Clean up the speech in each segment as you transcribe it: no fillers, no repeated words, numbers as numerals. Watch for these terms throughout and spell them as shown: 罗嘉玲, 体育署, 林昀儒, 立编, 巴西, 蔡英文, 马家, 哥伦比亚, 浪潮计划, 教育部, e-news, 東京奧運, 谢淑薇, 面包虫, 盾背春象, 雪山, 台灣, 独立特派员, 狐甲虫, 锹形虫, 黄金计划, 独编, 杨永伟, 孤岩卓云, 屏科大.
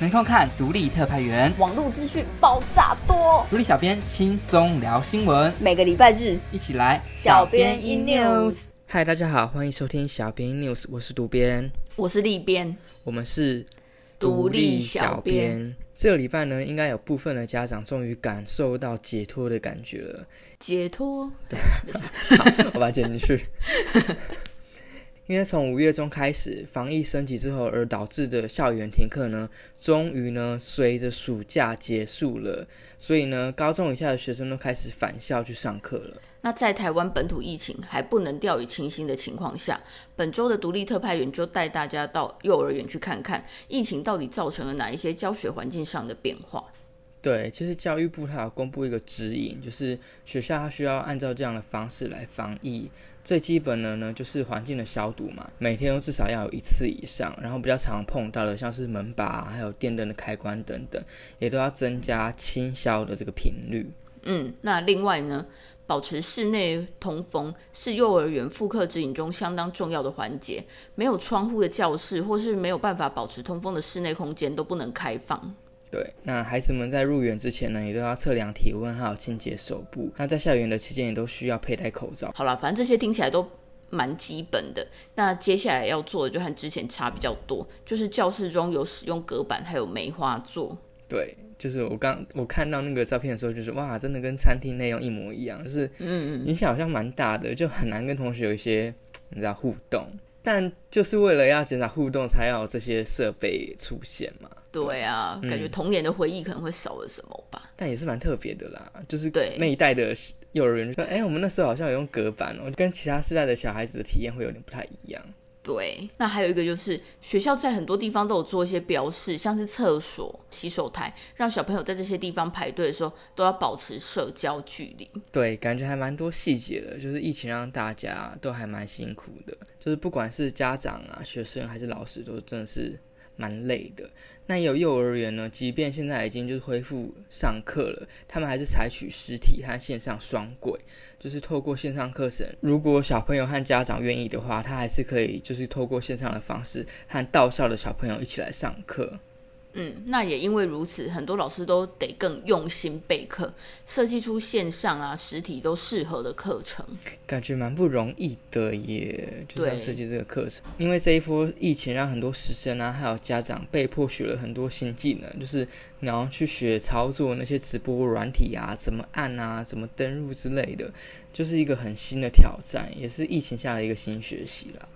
没空看独立特派员，网络资讯爆炸多，独立小编轻松聊新闻，每个礼拜日一起来小编 e-news。 嗨，大家好，欢迎收听小编 e-news， 我是独编，我是立编，我们是独立小编。这个礼拜呢，应该有部分的家长终于感受到解脱的感觉了。解脱？对，好，我把它剪进去。因为从5月中开始，防疫升级之后而导致的校园停课呢，终于呢随着暑假结束了，所以呢，高中以下的学生都开始返校去上课了。那在台湾本土疫情还不能掉以轻心的情况下，本周的独立特派员就带大家到幼儿园去看看疫情到底造成了哪一些教学环境上的变化。对，其实教育部它有公布一个指引，就是学校它需要按照这样的方式来防疫。最基本的呢就是环境的消毒嘛，每天都至少要有一次以上，然后比较常碰到的像是门把、还有电灯的开关等等，也都要增加清消的这个频率。那另外呢，保持室内通风是幼儿园复课指引中相当重要的环节，没有窗户的教室或是没有办法保持通风的室内空间都不能开放。对，那孩子们在入园之前呢，也都要测量体温还有清洁手部，那在校园的期间也都需要佩戴口罩。好啦，反正这些听起来都蛮基本的。那接下来要做的就和之前差比较多，就是教室中有使用隔板还有梅花座。对，就是我看到那个照片的时候，就是哇，真的跟餐厅内容一模一样，就是影响好像蛮大的，就很难跟同学有一些你知道互动。但就是为了要减少互动，才要有这些设备出现嘛。对啊，感觉童年的回忆可能会少了什么吧。但也是蛮特别的啦，就是那一代的幼儿园，我们那时候好像有用隔板哦，跟其他世代的小孩子的体验会有点不太一样。对，那还有一个就是学校在很多地方都有做一些标示，像是厕所、洗手台，让小朋友在这些地方排队的时候都要保持社交距离。对，感觉还蛮多细节的，就是疫情让大家都还蛮辛苦的，就是不管是家长啊、学生还是老师，都真的是蛮累的。那也有幼儿园呢，即便现在已经就是恢复上课了，他们还是采取实体和线上双轨，就是透过线上课程，如果小朋友和家长愿意的话，他还是可以就是透过线上的方式和到校的小朋友一起来上课。那也因为如此，很多老师都得更用心备课，设计出线上啊、实体都适合的课程，感觉蛮不容易的耶，就是要设计这个课程。因为这一波疫情让很多师生啊，还有家长被迫学了很多新技能，就是你要去学操作那些直播软体啊，怎么按啊，怎么登入之类的，就是一个很新的挑战，也是疫情下的一个新学习啦。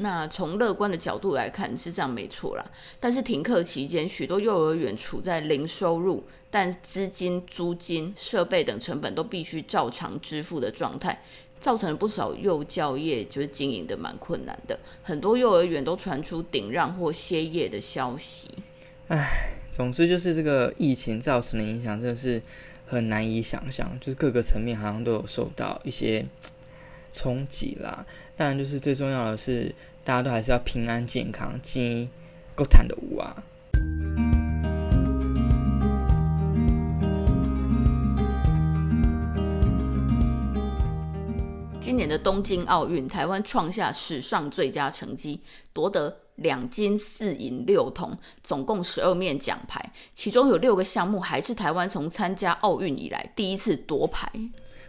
那从乐观的角度来看是这样没错啦，但是停课期间许多幼儿园处在零收入，但资金、租金、设备等成本都必须照常支付的状态，造成了不少幼教业就是经营的蛮困难的，很多幼儿园都传出顶让或歇业的消息。总之就是这个疫情造成的影响真的是很难以想象，就是各个层面好像都有受到一些冲击啦。当然就是最重要的是大家都还是要平安健康，真够谈的有啊。今年的东京奥运，台湾创下史上最佳成绩，夺得2金4银6铜，总共12面奖牌，其中有6个项目还是台湾从参加奥运以来第一次夺牌。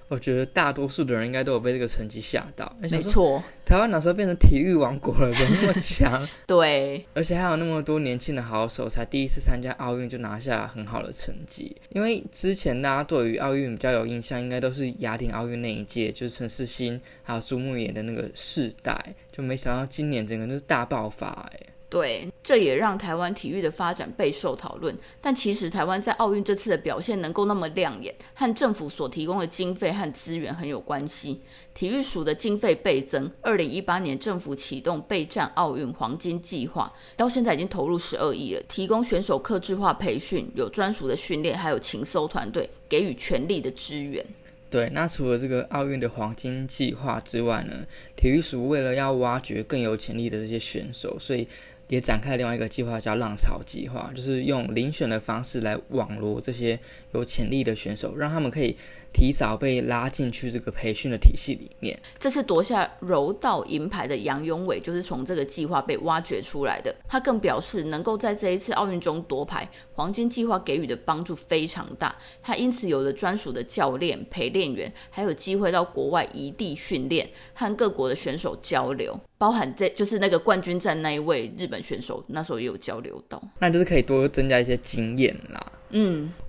我觉得大多数的人应该都有被这个成绩吓到，没错，台湾哪时候变成体育王国了，怎么那么强？对，而且还有那么多年轻的好手才第一次参加奥运就拿下很好的成绩。因为之前大家对于奥运比较有印象，应该都是雅典奥运那一届，就是陈世新还有朱木炎的那个世代，就没想到今年整个就是大爆发耶。对，这也让台湾体育的发展备受讨论，但其实台湾在奥运这次的表现能够那么亮眼，和政府所提供的经费和资源很有关系。体育署的经费倍增，2018年政府启动备战奥运黄金计划，到现在已经投入12亿了，提供选手客制化培训，有专属的训练，还有情搜团队，给予全力的支援。对，那除了这个奥运的黄金计划之外呢，体育署为了要挖掘更有潜力的这些选手，所以也展开另外一个计划叫浪潮计划，就是用遴选的方式来网罗这些有潜力的选手，让他们可以提早被拉进去这个培训的体系里面。这次夺下柔道银牌的杨永伟就是从这个计划被挖掘出来的。他更表示，能够在这一次奥运中夺牌，黄金计划给予的帮助非常大，他因此有了专属的教练、陪练员，还有机会到国外移地训练，和各国的选手交流，包含这就是那个冠军战那一位日本选手，那时候也有交流到，那就是可以多增加一些经验啦。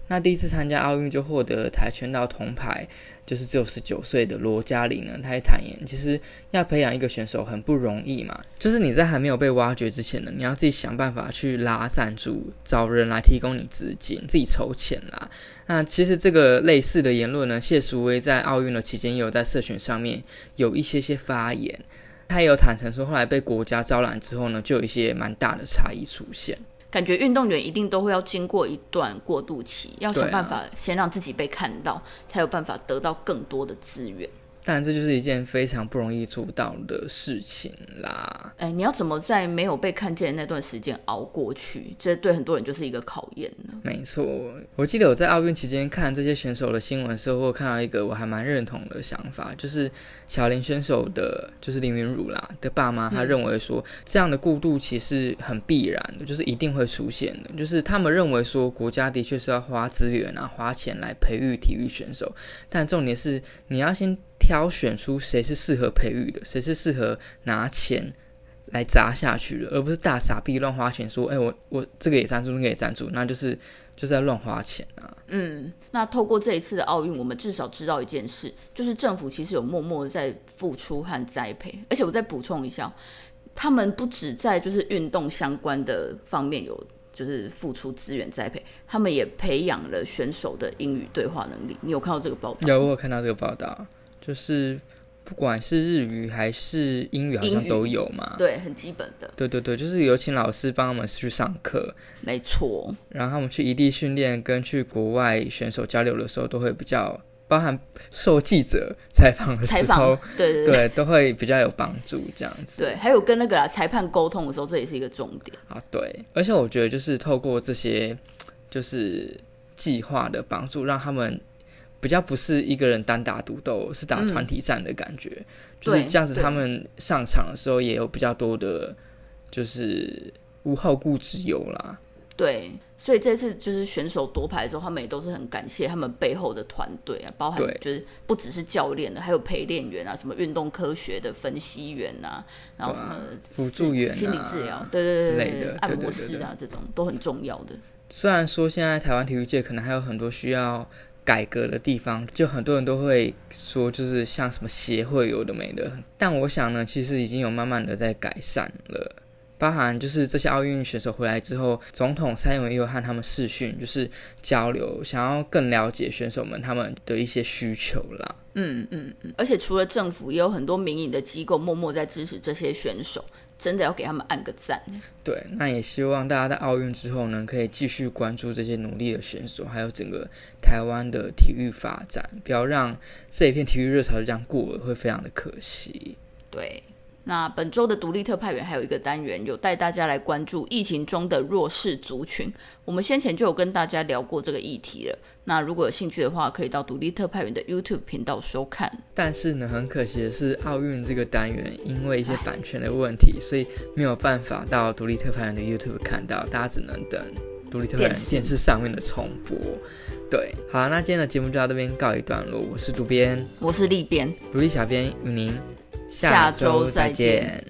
那第一次参加奥运就获得跆拳道铜牌，就是只有19岁的罗嘉玲呢，她也坦言，其实要培养一个选手很不容易嘛，就是你在还没有被挖掘之前呢，你要自己想办法去拉赞助，找人来提供你资金，自己筹钱啦。那其实这个类似的言论呢，谢淑薇在奥运的期间也有在社群上面有一些发言，她也有坦诚说，后来被国家招揽之后呢，就有一些蛮大的差异出现。感觉运动员一定都会要经过一段过渡期，要想办法先让自己被看到，才有办法得到更多的资源。当然这就是一件非常不容易做到的事情啦。你要怎么在没有被看见的那段时间熬过去，这对很多人就是一个考验呢。没错，我记得我在奥运期间看这些选手的新闻的时候，我看到一个我还蛮认同的想法，就是小林选手的就是林昀儒啦的爸妈，他认为说，这样的过渡期是很必然的，就是一定会出现的，就是他们认为说国家的确是要花资源啊花钱来培育体育选手，但重点是你要先挑选出谁是适合培育的，谁是适合拿钱来砸下去的，而不是大傻逼乱花钱说，我这个也赞助那个也赞助，那就是在乱花钱啊。那透过这一次的奥运，我们至少知道一件事，就是政府其实有默默在付出和栽培，而且我再补充一下，他们不只在就是运动相关的方面有就是付出资源栽培，他们也培养了选手的英语对话能力。你有看到这个报道？有，我有看到这个报道，就是不管是日语还是英语好像都有嘛，对，很基本的，对对对，就是有请老师帮他们去上课，没错，然后他们去异地训练跟去国外选手交流的时候都会比较，包含受记者采访的时候，对对 对， 对，都会比较有帮助这样子。对，还有跟那个裁判沟通的时候，这也是一个重点啊。对，而且我觉得就是透过这些就是计划的帮助，让他们比较不是一个人单打独斗，是打团体战的感觉，就是这样子。他们上场的时候也有比较多的，就是无后顾之忧啦。对，所以这次就是选手夺牌的时候，他们也都是很感谢他们背后的团队啊，包含就是不只是教练的，还有陪练员啊，什么运动科学的分析员啊，然后什么辅助员、心理治疗，对对对之类的，按摩师啊，这种都很重要的。虽然说现在台湾体育界可能还有很多需要改革的地方，就很多人都会说就是像什么协会有的没的，但我想呢其实已经有慢慢的在改善了，包含就是这些奥运选手回来之后，总统蔡英文也有和他们视讯就是交流，想要更了解选手们他们的一些需求啦。而且除了政府也有很多民营的机构默默在支持这些选手，真的要给他们按个赞。对，那也希望大家在奥运之后呢，可以继续关注这些努力的选手，还有整个台湾的体育发展，不要让这一片体育热潮就这样过了，会非常的可惜。对，那本周的独立特派员还有一个单元，有带大家来关注疫情中的弱势族群。我们先前就有跟大家聊过这个议题了，那如果有兴趣的话，可以到独立特派员的 YouTube 频道收看。但是呢，很可惜的是，奥运这个单元因为一些版权的问题，所以没有办法到独立特派员的 YouTube 看到，大家只能等独立特派员电视上面的重播。对，好啦，那今天的节目就到这边告一段落。我是独编，我是立编，独立小编与您下周再见。